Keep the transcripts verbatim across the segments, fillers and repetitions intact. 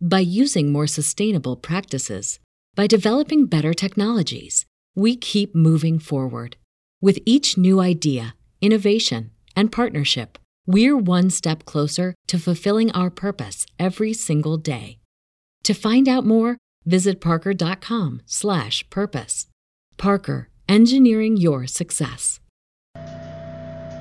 by using more sustainable practices, by developing better technologies. We keep moving forward. With each new idea, innovation, and partnership, we're one step closer to fulfilling our purpose every single day. To find out more, visit parker dot com slash purpose. Parker, engineering your success.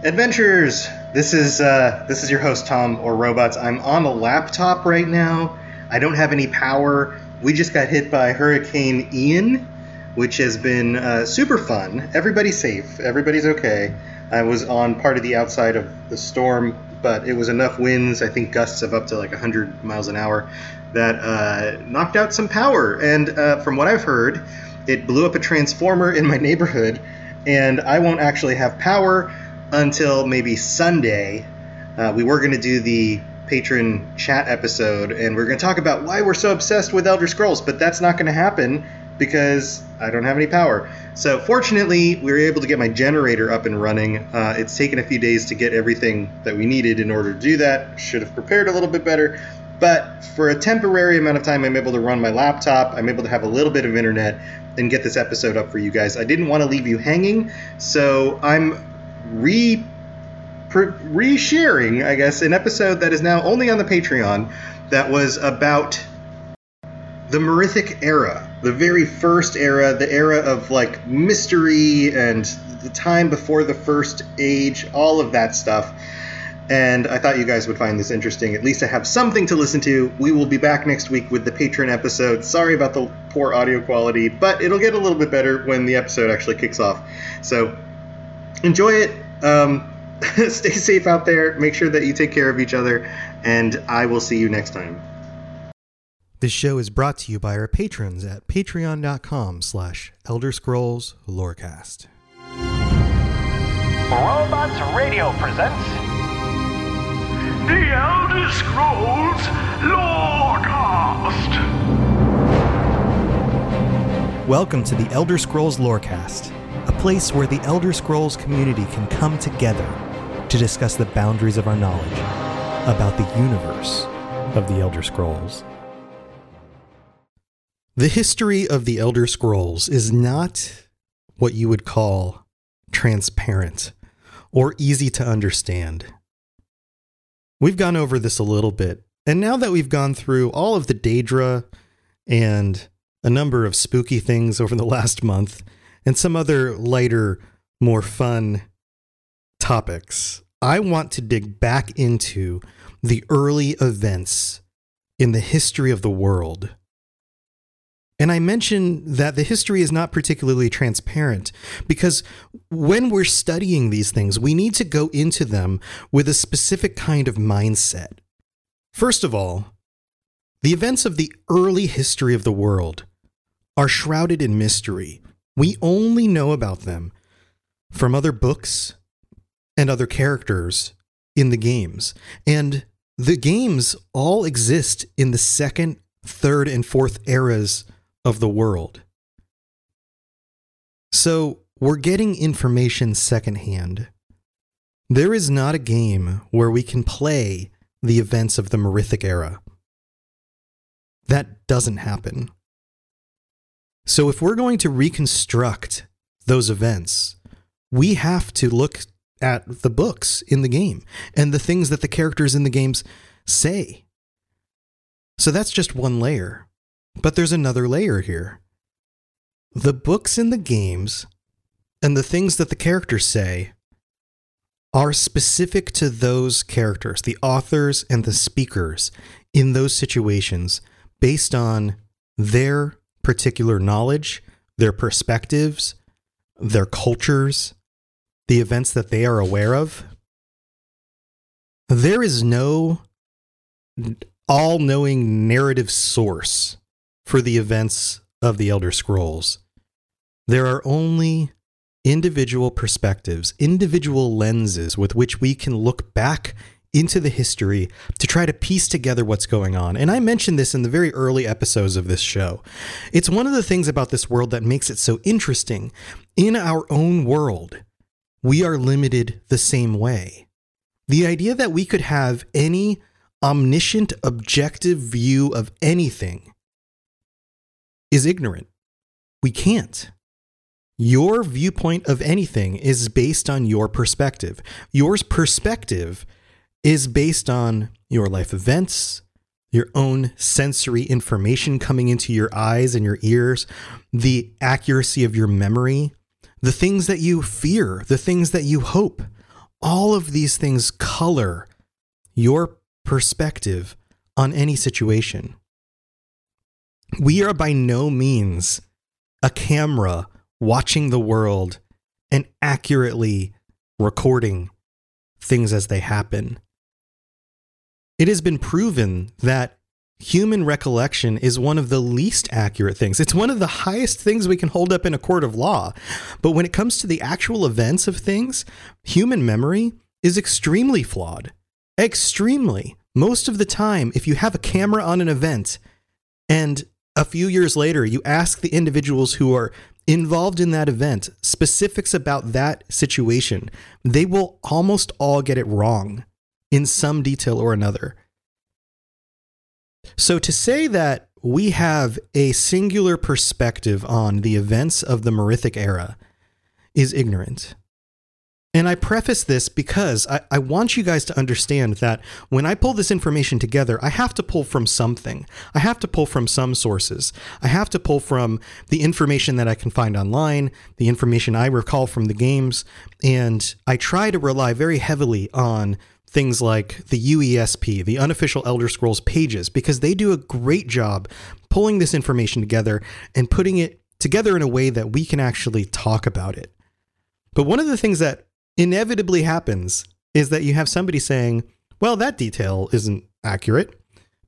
Adventurers, this is uh, this is your host, Tom, or Robots. I'm on a laptop right now. I don't have any power. We just got hit by Hurricane Ian, which has been uh, super fun. Everybody's safe. Everybody's okay. I was on part of the outside of the storm, but it was enough winds, I think gusts of up to like one hundred miles an hour, that uh, knocked out some power. And uh, from what I've heard, it blew up a transformer in my neighborhood, and I won't actually have power until maybe Sunday. Uh, we were going to do the patron chat episode, and we're going to talk about why we're so obsessed with Elder Scrolls, but that's not going to happen because I don't have any power. So fortunately, we were able to get my generator up and running. Uh, it's taken a few days to get everything that we needed in order to do that. Should have prepared a little bit better, but for a temporary amount of time, I'm able to run my laptop. I'm able to have a little bit of internet and get this episode up for you guys. I didn't want to leave you hanging, so I'm re re-sharing, I guess, an episode that is now only on the Patreon that was about the Merithic era, the very first era, the era of, like, mystery and the time before the First Age, all of that stuff. And I thought you guys would find this interesting. At least I have something to listen to. We will be back next week with the Patreon episode. Sorry about the poor audio quality, but it'll get a little bit better when the episode actually kicks off. So enjoy it. Um... Stay safe out there. Make sure that you take care of each other, and I will see you next time. This show is brought to you by our patrons at patreon dot com slash Elder Scrolls Lorecast. Robots Radio presents The Elder Scrolls Lorecast. Welcome to The Elder Scrolls Lorecast, a place where the Elder Scrolls community can come together to discuss the boundaries of our knowledge about the universe of the Elder Scrolls. The history of the Elder Scrolls is not what you would call transparent or easy to understand. We've gone over this a little bit, and now that we've gone through all of the Daedra and a number of spooky things over the last month, and some other lighter, more fun topics, I want to dig back into the early events in the history of the world. And I mention that the history is not particularly transparent because when we're studying these things, we need to go into them with a specific kind of mindset. First of all, the events of the early history of the world are shrouded in mystery. We only know about them from other books and other characters in the games. And the games all exist in the second, third, and fourth eras of the world. So we're getting information secondhand. There is not a game where we can play the events of the Merithic era. That doesn't happen. So if we're going to reconstruct those events, we have to look at the books in the game and the things that the characters in the games say. So that's just one layer. But there's another layer here. The books in the games and the things that the characters say are specific to those characters, the authors and the speakers in those situations, based on their particular knowledge, their perspectives, their cultures, the events that they are aware of. There is no all-knowing narrative source for the events of the Elder Scrolls. There are only individual perspectives, individual lenses with which we can look back into the history to try to piece together what's going on. And I mentioned this in the very early episodes of this show. It's one of the things about this world that makes it so interesting. In our own world, we are limited the same way. The idea that we could have any omniscient, objective view of anything is ignorant. We can't. Your viewpoint of anything is based on your perspective. Your perspective is based on your life events, your own sensory information coming into your eyes and your ears, the accuracy of your memory, the things that you fear, the things that you hope. All of these things color your perspective on any situation. We are by no means a camera watching the world and accurately recording things as they happen. It has been proven that human recollection is one of the least accurate things. It's one of the highest things we can hold up in a court of law. But when it comes to the actual events of things, human memory is extremely flawed. Extremely. Most of the time, if you have a camera on an event and a few years later you ask the individuals who are involved in that event specifics about that situation, they will almost all get it wrong in some detail or another. So to say that we have a singular perspective on the events of the Merithic era is ignorant. And I preface this because I, I want you guys to understand that when I pull this information together, I have to pull from something. I have to pull from some sources. I have to pull from the information that I can find online, the information I recall from the games, and I try to rely very heavily on things like the U E S P, the Unofficial Elder Scrolls pages, because they do a great job pulling this information together and putting it together in a way that we can actually talk about it. But one of the things that inevitably happens is that you have somebody saying, well, that detail isn't accurate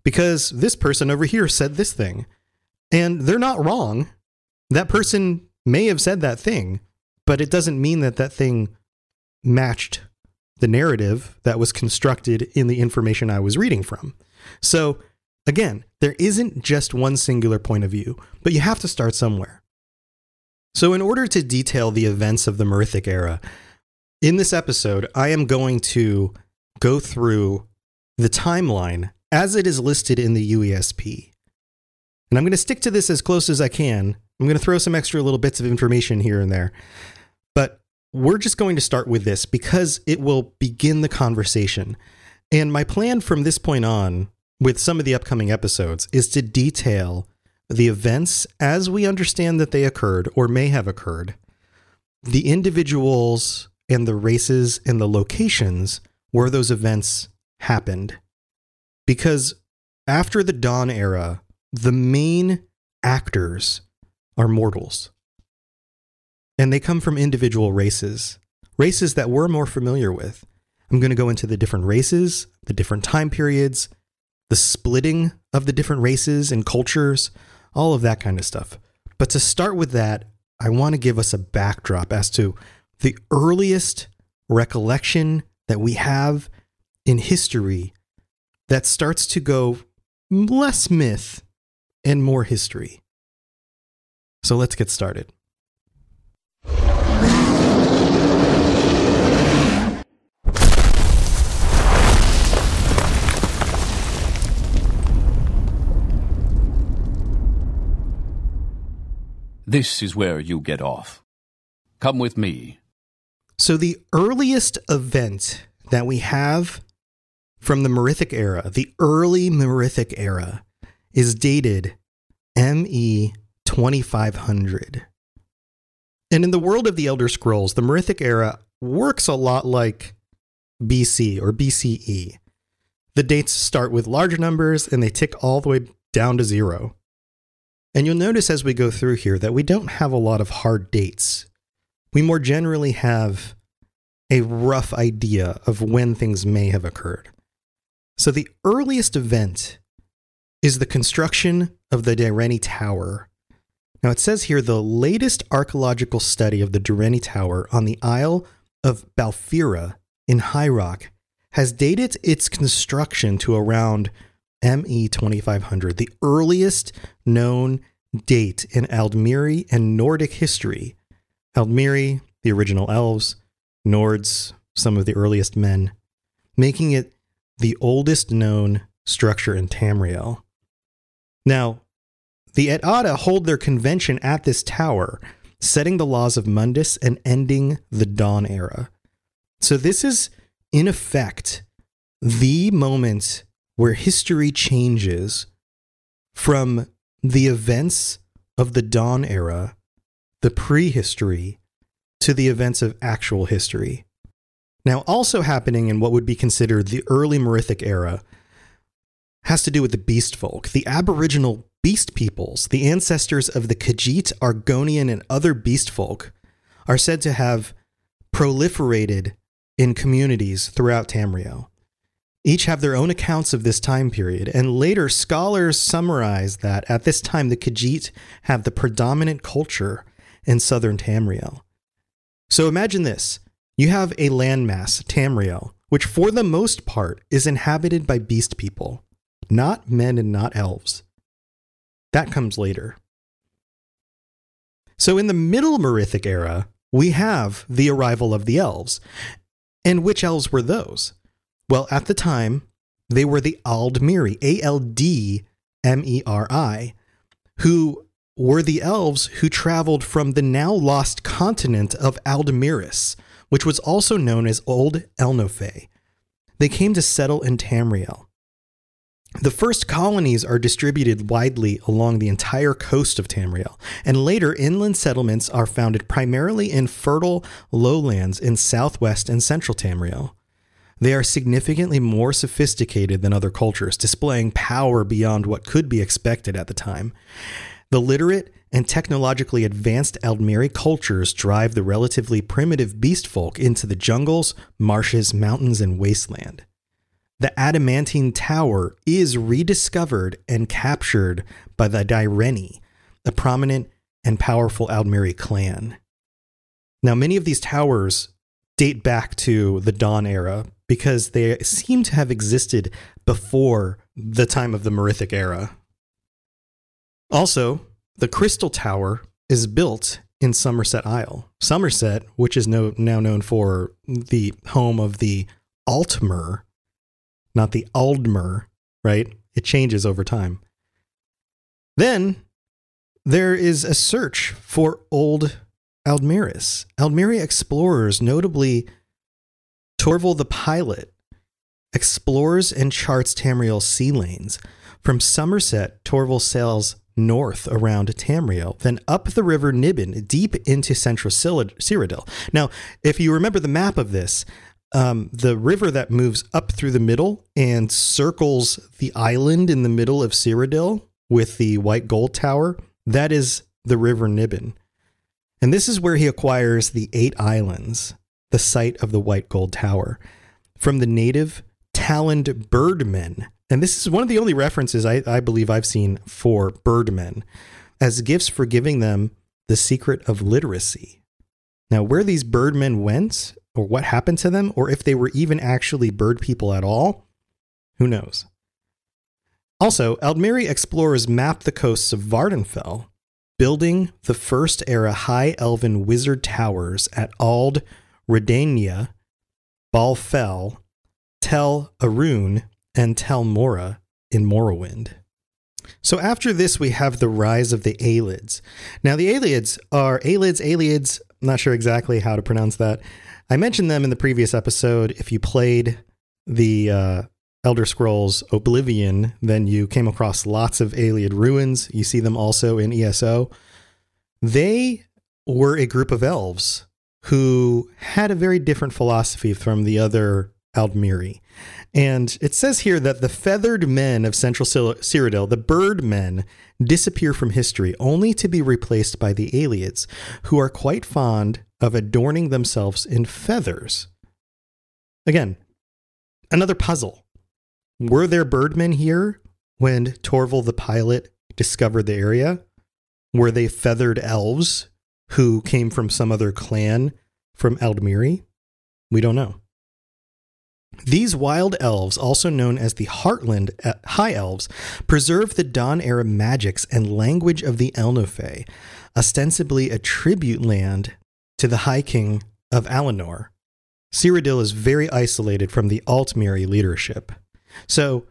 because this person over here said this thing, and they're not wrong. That person may have said that thing, but it doesn't mean that that thing matched the narrative that was constructed in the information I was reading from. So again, there isn't just one singular point of view, but you have to start somewhere. So in order to detail the events of the Merithic era, in this episode, I am going to go through the timeline as it is listed in the U E S P. And I'm going to stick to this as close as I can. I'm going to throw some extra little bits of information here and there. But we're just going to start with this because it will begin the conversation. And my plan from this point on, with some of the upcoming episodes, is to detail the events as we understand that they occurred or may have occurred, the individuals and the races and the locations where those events happened. Because after the Dawn Era, the main actors are mortals. And they come from individual races, races that we're more familiar with. I'm going to go into the different races, the different time periods, the splitting of the different races and cultures, all of that kind of stuff. But to start with that, I want to give us a backdrop as to the earliest recollection that we have in history that starts to go less myth and more history. So let's get started. This is where you get off. Come with me. So the earliest event that we have from the Merithic era, the early Merithic era, is dated M E twenty-five hundred. And in the world of the Elder Scrolls, the Merithic era works a lot like B C or B C E. The dates start with large numbers and they tick all the way down to zero. And you'll notice as we go through here that we don't have a lot of hard dates. We more generally have a rough idea of when things may have occurred. So the earliest event is the construction of the Direnni Tower. Now it says here the latest archaeological study of the Direnni Tower on the Isle of Balfira in High Rock has dated its construction to around M E twenty-five hundred, the earliest known date in Aldmeri and Nordic history. Aldmeri, the original elves, Nords, some of the earliest men, making it the oldest known structure in Tamriel. Now, the Et'Ata hold their convention at this tower, setting the laws of Mundus and ending the Dawn Era. So this is, in effect, the moment where history changes from the events of the Dawn Era, the prehistory, to the events of actual history. Now, also happening in what would be considered the early Merithic era has to do with the beast folk, the aboriginal beast peoples. The ancestors of the Khajiit, Argonian, and other beast folk are said to have proliferated in communities throughout Tamriel. Each have their own accounts of this time period, and later scholars summarize that at this time the Khajiit have the predominant culture in southern Tamriel. So imagine this. You have a landmass, Tamriel, which for the most part is inhabited by beast people, not men and not elves. That comes later. So in the middle Merithic era, we have the arrival of the elves. And which elves were those? Well, at the time, they were the Aldmeri, A L D M E R I, who were the elves who traveled from the now lost continent of Aldmeris, which was also known as Old Elnofe. They came to settle in Tamriel. The first colonies are distributed widely along the entire coast of Tamriel, and later inland settlements are founded primarily in fertile lowlands in southwest and central Tamriel. They are significantly more sophisticated than other cultures, displaying power beyond what could be expected at the time. The literate and technologically advanced Aldmeri cultures drive the relatively primitive beast folk into the jungles, marshes, mountains, and wasteland. The adamantine tower is rediscovered and captured by the Direnni, a prominent and powerful Aldmeri clan. Now, many of these towers date back to the Dawn Era because they seem to have existed before the time of the Merithic era. Also, the Crystal Tower is built in Summerset Isle. Summerset, which is now known for the home of the Altmer, not the Aldmer, right? It changes over time. Then there is a search for old Aldmeris. Aldmeri explorers, notably Torval the Pilot, explores and charts Tamriel's sea lanes. From Summerset, Torval sails north around Tamriel, then up the river Niben, deep into central Cyrodiil. Now, if you remember the map of this, um, the river that moves up through the middle and circles the island in the middle of Cyrodiil with the White Gold Tower, that is the river Niben. And this is where he acquires the Eight Islands, the site of the White Gold Tower, from the native taloned birdmen. And this is one of the only references I, I believe I've seen for birdmen as gifts for giving them the secret of literacy. Now, where these birdmen went or what happened to them, or if they were even actually bird people at all, who knows? Also, Aldmeri explorers mapped the coasts of Vardenfell, building the first era high elven wizard towers at Ald Redania, Balfell, Tel Arun, and Tel Mora in Morrowind. So after this, we have the rise of the Ayleids. Now, the Ayleids are Ayleids, Ayleids, I'm not sure exactly how to pronounce that, I mentioned them in the previous episode. If you played the uh, Elder Scrolls Oblivion, then you came across lots of Ayleid ruins. You see them also in E S O. They were a group of elves who had a very different philosophy from the other Aldmeri. And it says here that the feathered men of Central Cyrodiil, the bird men, disappear from history, only to be replaced by the Ayleids, who are quite fond of adorning themselves in feathers. Again, another puzzle. Were there birdmen here when Torval the pilot discovered the area? Were they feathered elves who came from some other clan from Aldmeri? We don't know. These wild elves, also known as the Heartland High Elves, preserve the Dawn Era magics and language of the Elnofay, ostensibly a tribute land to the High King of Alinor. Cyrodiil is very isolated from the Altmeri leadership. So,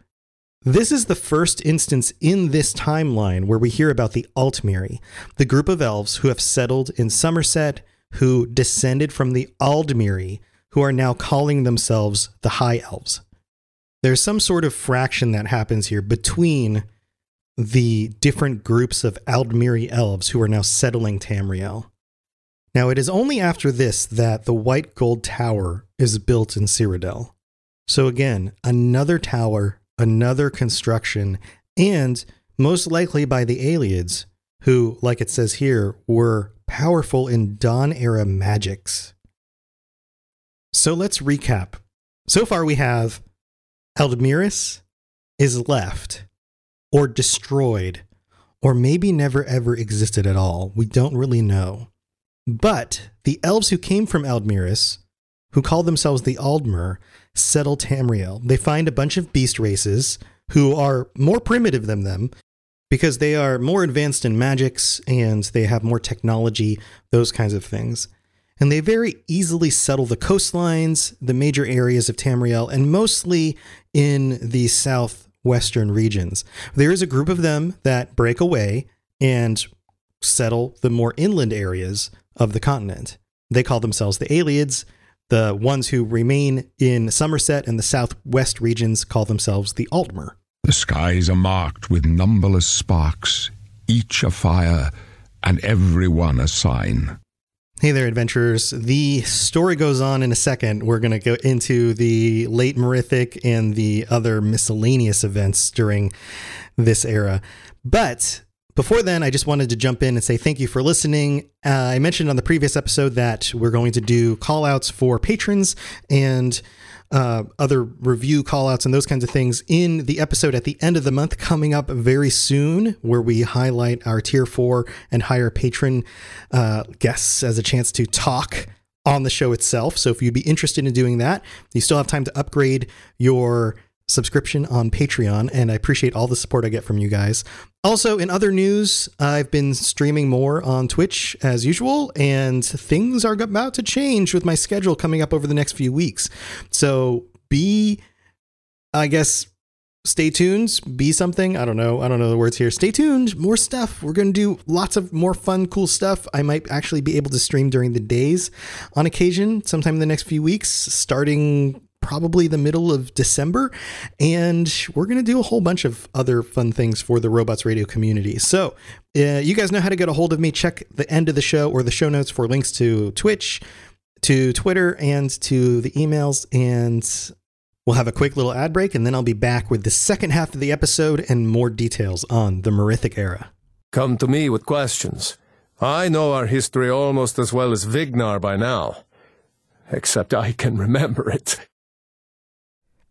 this is the first instance in this timeline where we hear about the Altmeri, the group of elves who have settled in Summerset, who descended from the Aldmeri, who are now calling themselves the High Elves. There's some sort of fraction that happens here between the different groups of Aldmeri elves who are now settling Tamriel. Now, it is only after this that the White Gold Tower is built in Cyrodiil. So again, another tower, another construction, and most likely by the Ayleids, who, like it says here, were powerful in Dawn-era magics. So let's recap. So far we have Aldmeris is left or destroyed or maybe never ever existed at all. We don't really know. But the elves who came from Aldmeris, who call themselves the Aldmer, settle Tamriel. They find a bunch of beast races who are more primitive than them because they are more advanced in magics and they have more technology, those kinds of things. And they very easily settle the coastlines, the major areas of Tamriel, and mostly in the southwestern regions. There is a group of them that break away and settle the more inland areas of the continent. They call themselves the Ayleids. The ones who remain in Summerset and the southwest regions call themselves the Altmer. The skies are marked with numberless sparks, each a fire, and every one a sign. Hey there, adventurers. The story goes on in a second. We're going to go into the late Merithic and the other miscellaneous events during this era. But before then, I just wanted to jump in and say thank you for listening. Uh, I mentioned on the previous episode that we're going to do call-outs for patrons and uh, other review call-outs and those kinds of things in the episode at the end of the month coming up very soon, where we highlight our tier four and higher patron uh, guests as a chance to talk on the show itself. So if you'd be interested in doing that, you still have time to upgrade your subscription on Patreon, and I appreciate all the support I get from you guys. Also, in other news, I've been streaming more on Twitch as usual, and things are about to change with my schedule coming up over the next few weeks. So be, I guess, stay tuned, be something. I don't know. I don't know the words here. Stay tuned. More stuff. We're going to do lots of more fun, cool stuff. I might actually be able to stream during the days on occasion, sometime in the next few weeks, starting probably the middle of December. And we're going to do a whole bunch of other fun things for the Robots Radio community. So uh, you guys know how to get a hold of me. Check the end of the show or the show notes for links to Twitch, to Twitter, and to the emails. And we'll have a quick little ad break, and then I'll be back with the second half of the episode and more details on the Merithic era. Come to me with questions. I know our history almost as well as Vignar by now, except I can remember it.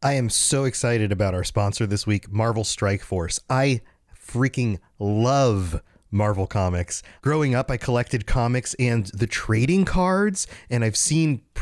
I am so excited about our sponsor this week, Marvel Strike Force. I freaking love Marvel Comics. Growing up, I collected comics and the trading cards, and I've seen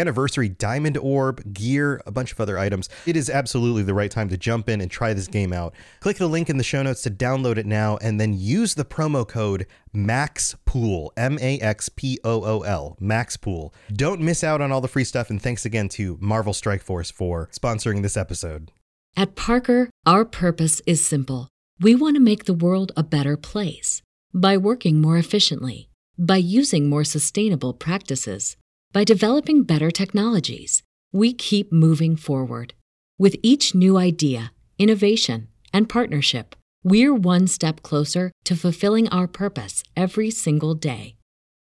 anniversary diamond orb, gear, a bunch of other items. It is absolutely the right time to jump in and try this game out. Click the link in the show notes to download it now, and then use the promo code MAXPOOL, M A X P O O L, MAXPOOL. Don't miss out on all the free stuff, and thanks again to Marvel Strike Force for sponsoring this episode. At Parker, our purpose is simple. We want to make the world a better place. By working more efficiently, by using more sustainable practices, by developing better technologies, we keep moving forward. With each new idea, innovation, and partnership, we're one step closer to fulfilling our purpose every single day.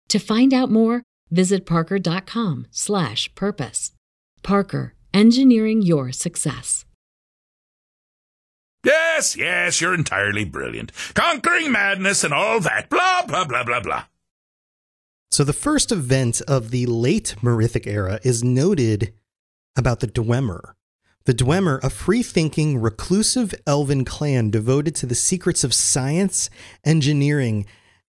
To find out more, visit parker.com slash purpose. Parker, engineering your success. Yes, yes, you're entirely brilliant. Conquering madness and all that. Blah, blah, blah, blah, blah. So the first event of the late Merithic era is noted about the Dwemer. The Dwemer, a free-thinking, reclusive elven clan devoted to the secrets of science, engineering,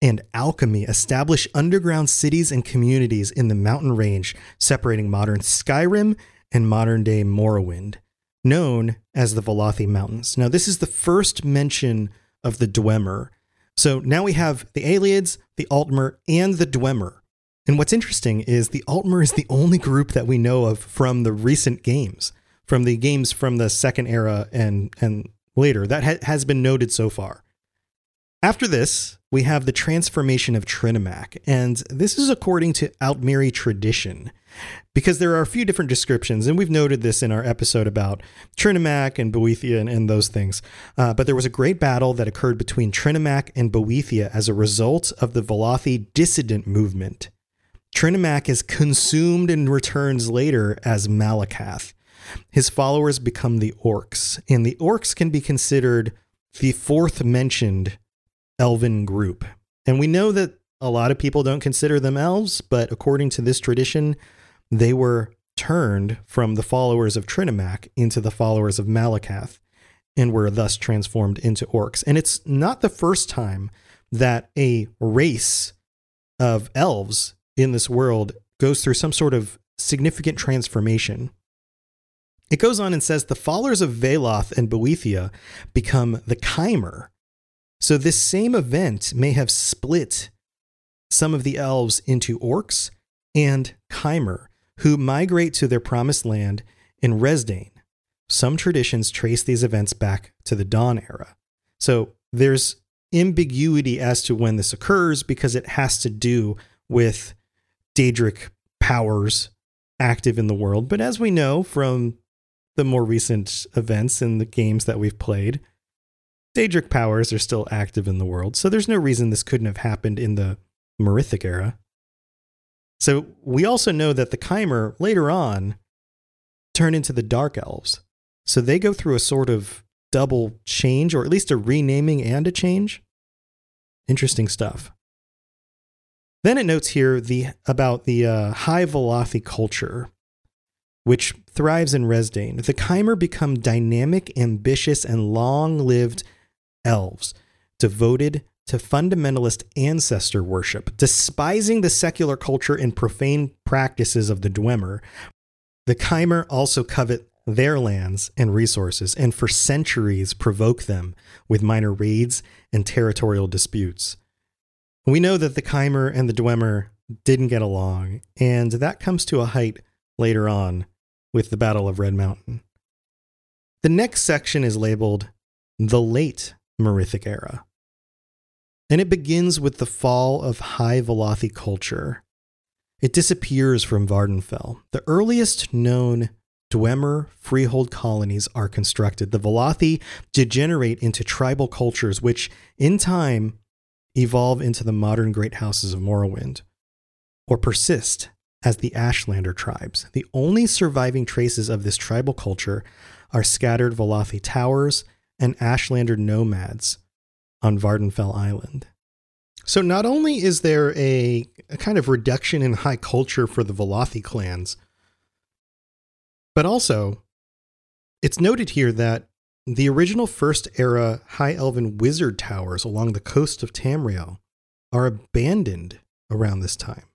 and alchemy, establish underground cities and communities in the mountain range, separating modern Skyrim and modern-day Morrowind, known as the Valathi Mountains. Now, this is the first mention of the Dwemer. So now we have the Ayleids, the Altmer, and the Dwemer. And what's interesting is the Altmer is the only group that we know of from the recent games, from the games from the second era and, and later. That ha- has been noted so far. After this, we have the transformation of Trinimac, and this is according to Aldmeri tradition, because there are a few different descriptions, and we've noted this in our episode about Trinimac and Boethia and, and those things, uh, but there was a great battle that occurred between Trinimac and Boethia as a result of the Valathi dissident movement. Trinimac is consumed and returns later as Malakath. His followers become the Orcs, and the Orcs can be considered the fourth mentioned elven group. And we know that a lot of people don't consider them elves, but according to this tradition, they were turned from the followers of Trinimac into the followers of Malakath and were thus transformed into Orcs. And it's not the first time that a race of elves in this world goes through some sort of significant transformation. It goes on and says the followers of Veloth and Boethia become the Chimer. So this same event may have split some of the elves into Orcs and Chimer, who migrate to their promised land in Resdain. Some traditions trace these events back to the Dawn Era. So there's ambiguity as to when this occurs because it has to do with Daedric powers active in the world. But as we know from the more recent events in the games that we've played, Daedric powers are still active in the world, so there's no reason this couldn't have happened in the Merithic era. So we also know that the Chimer, later on, turn into the Dark Elves. So they go through a sort of double change, or at least a renaming and a change. Interesting stuff. Then it notes here the about the uh, High Valathi culture, which thrives in Resdain. The Chimer become dynamic, ambitious, and long-lived elves, devoted to fundamentalist ancestor worship. Despising the secular culture and profane practices of the Dwemer, the Chimer also covet their lands and resources, and for centuries provoke them with minor raids and territorial disputes. We know that the Chimer and the Dwemer didn't get along, and that comes to a height later on with the Battle of Red Mountain. The next section is labeled the Late Merithic Era, and it begins with the fall of High Valathi culture. It disappears from Vardenfell. The earliest known Dwemer freehold colonies are constructed. The Valathi degenerate into tribal cultures, which in time evolve into the modern great houses of Morrowind, or persist as the Ashlander tribes. The only surviving traces of this tribal culture are scattered Valathi towers and Ashlander nomads on Vardenfell Island. So not only is there a, a kind of reduction in high culture for the Valathi clans, but also it's noted here that the original First Era High Elven wizard towers along the coast of Tamriel are abandoned around this time.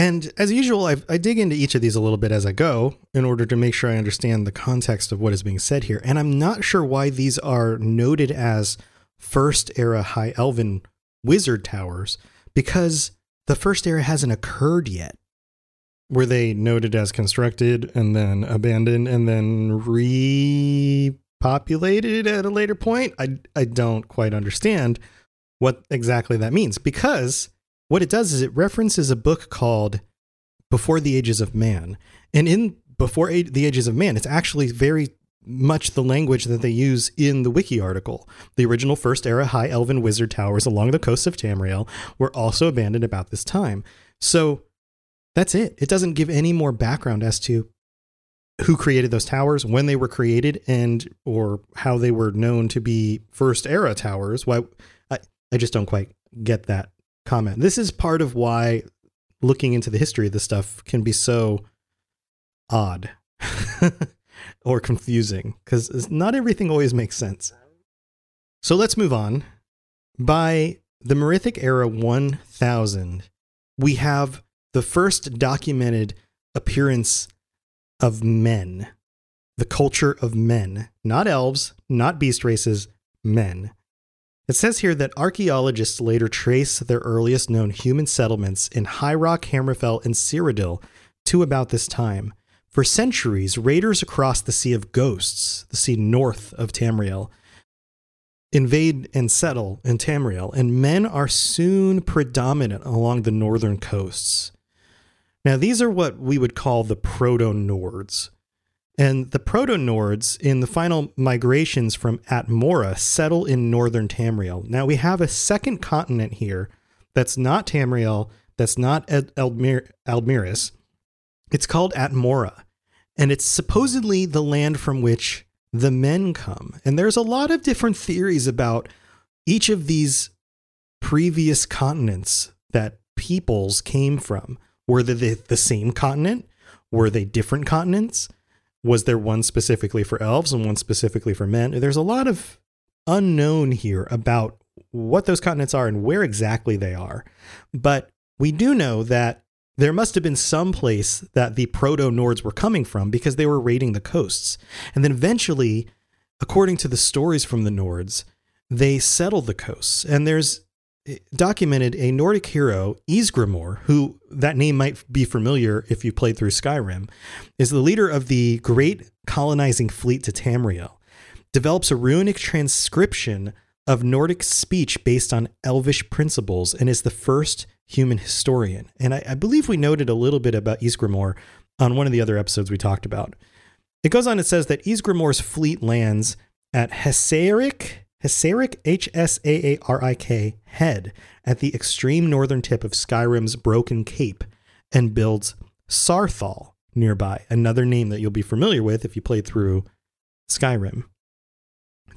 And as usual, I've, I dig into each of these a little bit as I go in order to make sure I understand the context of what is being said here. And I'm not sure why these are noted as First Era High Elven Wizard Towers, because the First Era hasn't occurred yet. Were they noted as constructed and then abandoned and then repopulated at a later point? I, I don't quite understand what exactly that means, because what it does is it references a book called Before the Ages of Man. And in Before a- the Ages of Man, it's actually very much the language that they use in the wiki article. The original First Era High Elven Wizard Towers along the coast of Tamriel were also abandoned about this time. So that's it. It doesn't give any more background as to who created those towers, when they were created, and or how they were known to be First Era towers. Why I, I just don't quite get that comment. This is part of why looking into the history of this stuff can be so odd or confusing, because not everything always makes sense. So let's move on. By the Merithic era one thousand, we have the first documented appearance of men, the culture of men, not elves, not beast races, men. It says here that archaeologists later trace their earliest known human settlements in High Rock, Hammerfell, and Cyrodiil to about this time. For centuries, raiders across the Sea of Ghosts, the sea north of Tamriel, invade and settle in Tamriel, and men are soon predominant along the northern coasts. Now, these are what we would call the Proto-Nords. And the Proto-Nords, in the final migrations from Atmora, settle in northern Tamriel. Now, we have a second continent here that's not Tamriel, that's not Aldmer- Aldmeris. It's called Atmora, and it's supposedly the land from which the men come. And there's a lot of different theories about each of these previous continents that peoples came from. Were they the, the same continent? Were they different continents? Was there one specifically for elves and one specifically for men? There's a lot of unknown here about what those continents are and where exactly they are. But we do know that there must have been some place that the Proto-Nords were coming from, because they were raiding the coasts. And then eventually, according to the stories from the Nords, they settled the coasts. And there's documented a Nordic hero, Ysgrimor, who that name might be familiar if you played through Skyrim, is the leader of the great colonizing fleet to Tamriel, develops a runic transcription of Nordic speech based on elvish principles, and is the first human historian. And I, I believe we noted a little bit about Ysgrimor on one of the other episodes we talked about. It goes on, it says that Ysgrimor's fleet lands at Hesaric, Hesaric, H S A A R I K, Head, at the extreme northern tip of Skyrim's Broken Cape, and builds Sarthal nearby, another name that you'll be familiar with if you played through Skyrim.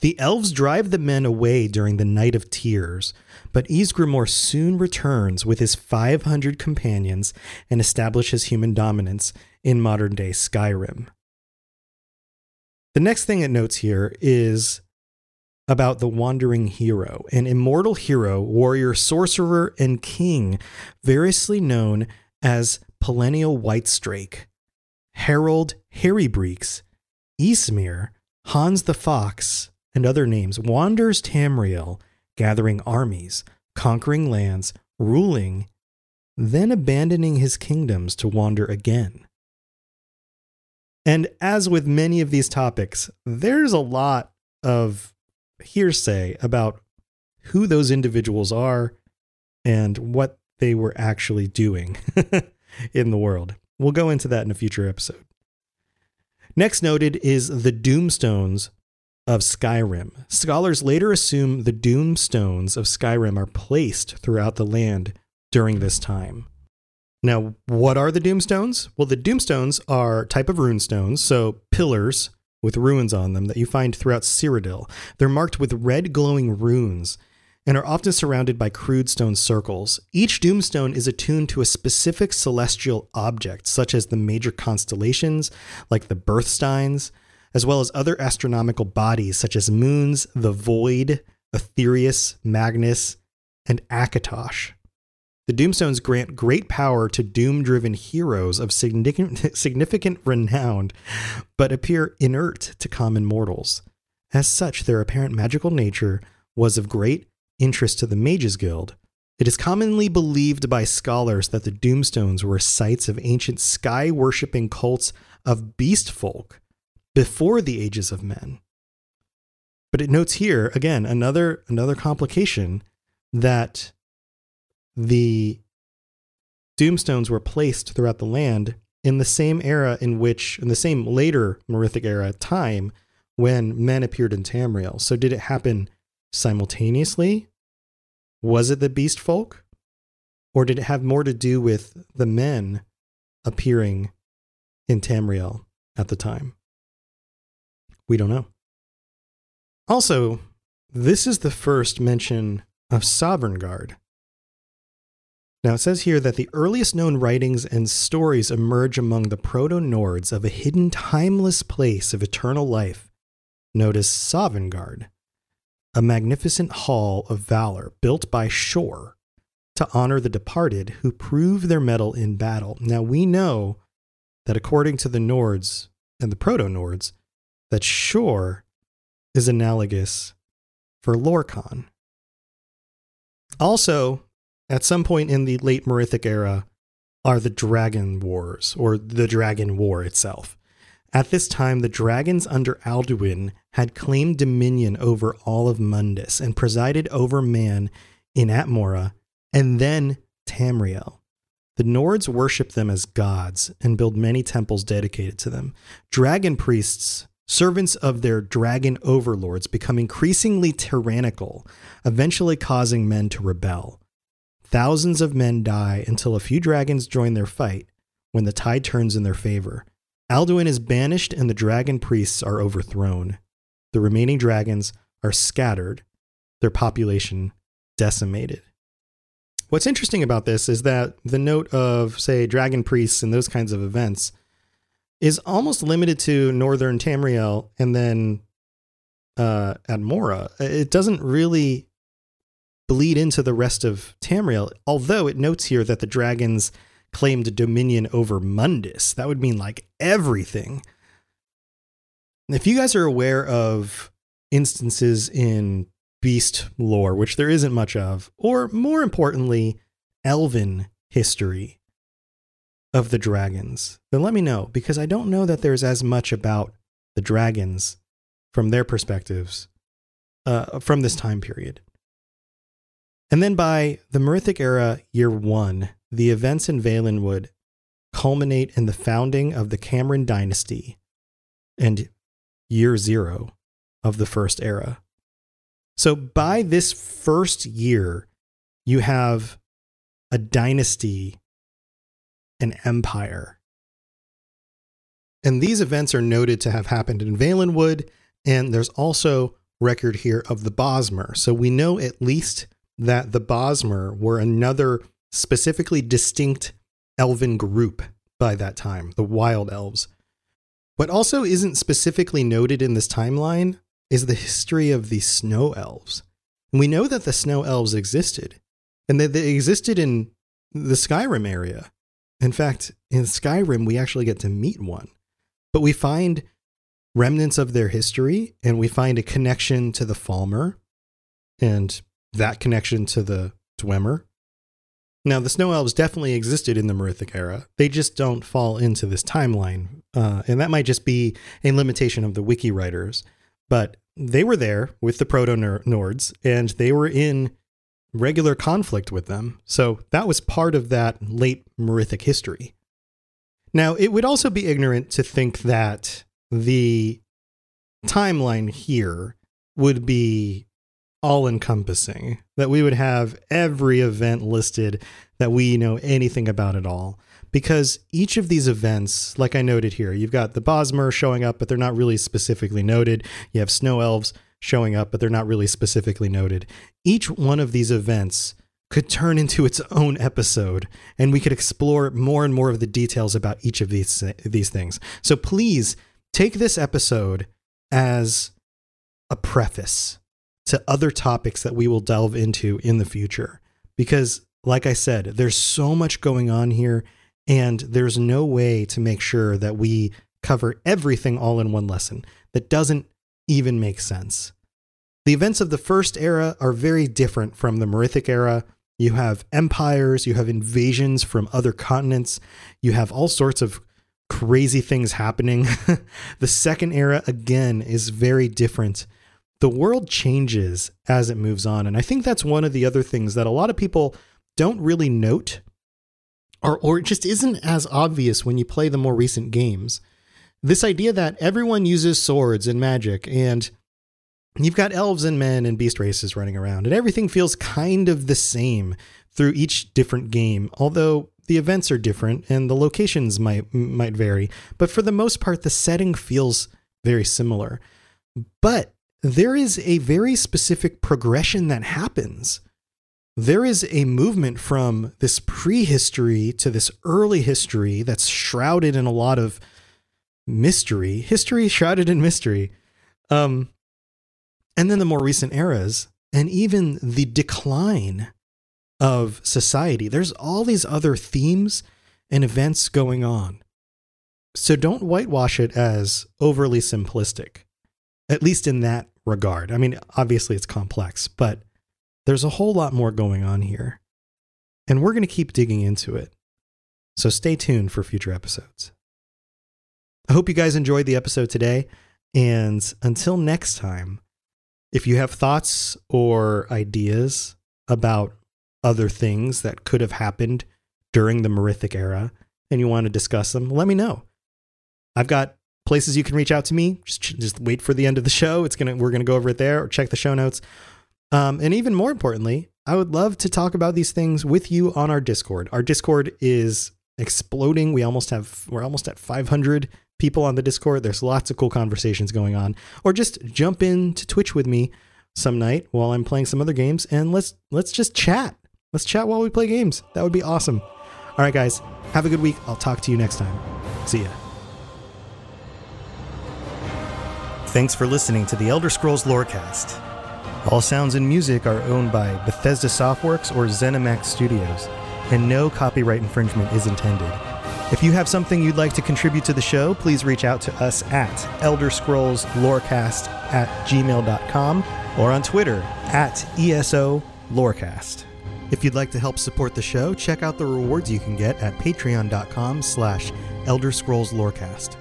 The elves drive the men away during the Night of Tears, but Ysgrimor soon returns with his five hundred companions and establishes human dominance in modern-day Skyrim. The next thing it notes here is about the wandering hero, an immortal hero, warrior, sorcerer, and king, variously known as Pelennial Whitestrake, Harold Harrybreeks, Easmere, Hans the Fox, and other names, wanders Tamriel, gathering armies, conquering lands, ruling, then abandoning his kingdoms to wander again. And as with many of these topics, there's a lot of hearsay about who those individuals are and what they were actually doing in the world. We'll go into that in a future episode. Next noted is the Doomstones of Skyrim. Scholars later assume the Doomstones of Skyrim are placed throughout the land during this time. Now, what are the Doomstones? Well, the Doomstones are a type of runestones, so pillars with runes on them that you find throughout Cyrodiil. They're marked with red glowing runes and are often surrounded by crude stone circles. Each Doomstone is attuned to a specific celestial object, such as the major constellations, like the birthsteins, as well as other astronomical bodies such as moons, the Void, Aetherius, Magnus, and Akatosh. The Doomstones grant great power to doom-driven heroes of significant, significant renown, but appear inert to common mortals. As such, their apparent magical nature was of great interest to the Mages Guild. It is commonly believed by scholars that the Doomstones were sites of ancient sky-worshipping cults of beast folk before the ages of men. But it notes here, again, another another complication, that the Doomstones were placed throughout the land in the same era in which, in the same later Merithic era time, when men appeared in Tamriel. So did it happen simultaneously? Was it the beast folk? Or did it have more to do with the men appearing in Tamriel at the time? We don't know. Also, this is the first mention of Sovereign Guard. Now, it says here that the earliest known writings and stories emerge among the proto-Nords of a hidden timeless place of eternal life, known as Sovngarde, a magnificent hall of valor built by Shor to honor the departed who prove their mettle in battle. Now, we know that according to the Nords and the proto-Nords, that Shor is analogous for Lorcan. Also, at some point in the late Merithic era are the Dragon Wars, or the Dragon War itself. At this time, the dragons under Alduin had claimed dominion over all of Mundus and presided over man in Atmora and then Tamriel. The Nords worship them as gods and build many temples dedicated to them. Dragon priests, servants of their dragon overlords, become increasingly tyrannical, eventually causing men to rebel. Thousands of men die until a few dragons join their fight when the tide turns in their favor. Alduin is banished and the dragon priests are overthrown. The remaining dragons are scattered, their population decimated. What's interesting about this is that the note of, say, dragon priests and those kinds of events is almost limited to northern Tamriel and then uh, Atmora. It doesn't really bleed into the rest of Tamriel, although it notes here that the dragons claimed dominion over Mundus. That would mean like everything. If you guys are aware of instances in beast lore, which there isn't much of, or more importantly, elven history of the dragons, then let me know, because I don't know that there's as much about the dragons from their perspectives uh, from this time period. And then by the Merithic era, year one, the events in Valenwood culminate in the founding of the Cameron dynasty and year zero of the first era. So by this first year, you have a dynasty, an empire. And these events are noted to have happened in Valenwood, and there's also record here of the Bosmer. So we know at least that the Bosmer were another specifically distinct elven group by that time, the Wild Elves. What also isn't specifically noted in this timeline is the history of the Snow Elves. And we know that the Snow Elves existed, and that they existed in the Skyrim area. In fact, in Skyrim, we actually get to meet one. But we find remnants of their history, and we find a connection to the Falmer, and that connection to the Dwemer. Now, the Snow Elves definitely existed in the Merithic era. They just don't fall into this timeline. Uh, and that might just be a limitation of the wiki writers. But they were there with the Proto-Nords, and they were in regular conflict with them. So that was part of that late Merithic history. Now, it would also be ignorant to think that the timeline here would be all-encompassing, that we would have every event listed that we know anything about at all. Because each of these events, like I noted here, you've got the Bosmer showing up, but they're not really specifically noted. You have Snow Elves showing up, but they're not really specifically noted. Each one of these events could turn into its own episode, and we could explore more and more of the details about each of these, these things. So please take this episode as a preface to other topics that we will delve into in the future, because like I said, there's so much going on here, and there's no way to make sure that we cover everything all in one lesson. That doesn't even make sense. The events of the First Era are very different from the Merithic Era. You have empires, you have invasions from other continents, you have all sorts of crazy things happening. The Second Era, again, is very different. The world changes as it moves on, and I think that's one of the other things that a lot of people don't really note, or, or it just isn't as obvious when you play the more recent games. This idea that everyone uses swords and magic, and you've got elves and men and beast races running around, and everything feels kind of the same through each different game, although the events are different and the locations might might vary. But for the most part, the setting feels very similar. But there is a very specific progression that happens. There is a movement from this prehistory to this early history that's shrouded in a lot of mystery. History shrouded in mystery. Um... And then the more recent eras, and even the decline of society. There's all these other themes and events going on. So don't whitewash it as overly simplistic, at least in that regard. I mean, obviously it's complex, but there's a whole lot more going on here. And we're going to keep digging into it. So stay tuned for future episodes. I hope you guys enjoyed the episode today. And until next time, if you have thoughts or ideas about other things that could have happened during the Merithic era and you want to discuss them, let me know. I've got places you can reach out to me. Just, just wait for the end of the show. It's gonna we're gonna go over it there, or check the show notes. Um, and even more importantly, I would love to talk about these things with you on our Discord. Our Discord is exploding. We almost have we're almost at five hundred people on the Discord. There's lots of cool conversations going on. Or just jump in to Twitch with me some night while I'm playing some other games, and let's let's just chat. Let's chat while we play games. That would be awesome. All right, guys, have a good week. I'll talk to you next time. See ya. Thanks for listening to the Elder Scrolls Lorecast. All sounds and music are owned by Bethesda Softworks or ZeniMax Studios, and no copyright infringement is intended. If you have something you'd like to contribute to the show, please reach out to us at Elder Scrolls Lorecast at gmail dot com or on Twitter at E S O Lorecast. If you'd like to help support the show, check out the rewards you can get at patreon.com slash Elder Scrolls Lorecast.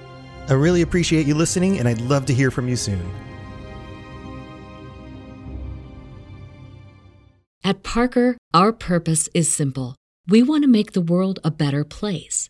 I really appreciate you listening, and I'd love to hear from you soon. At Parker, our purpose is simple. We want to make the world a better place.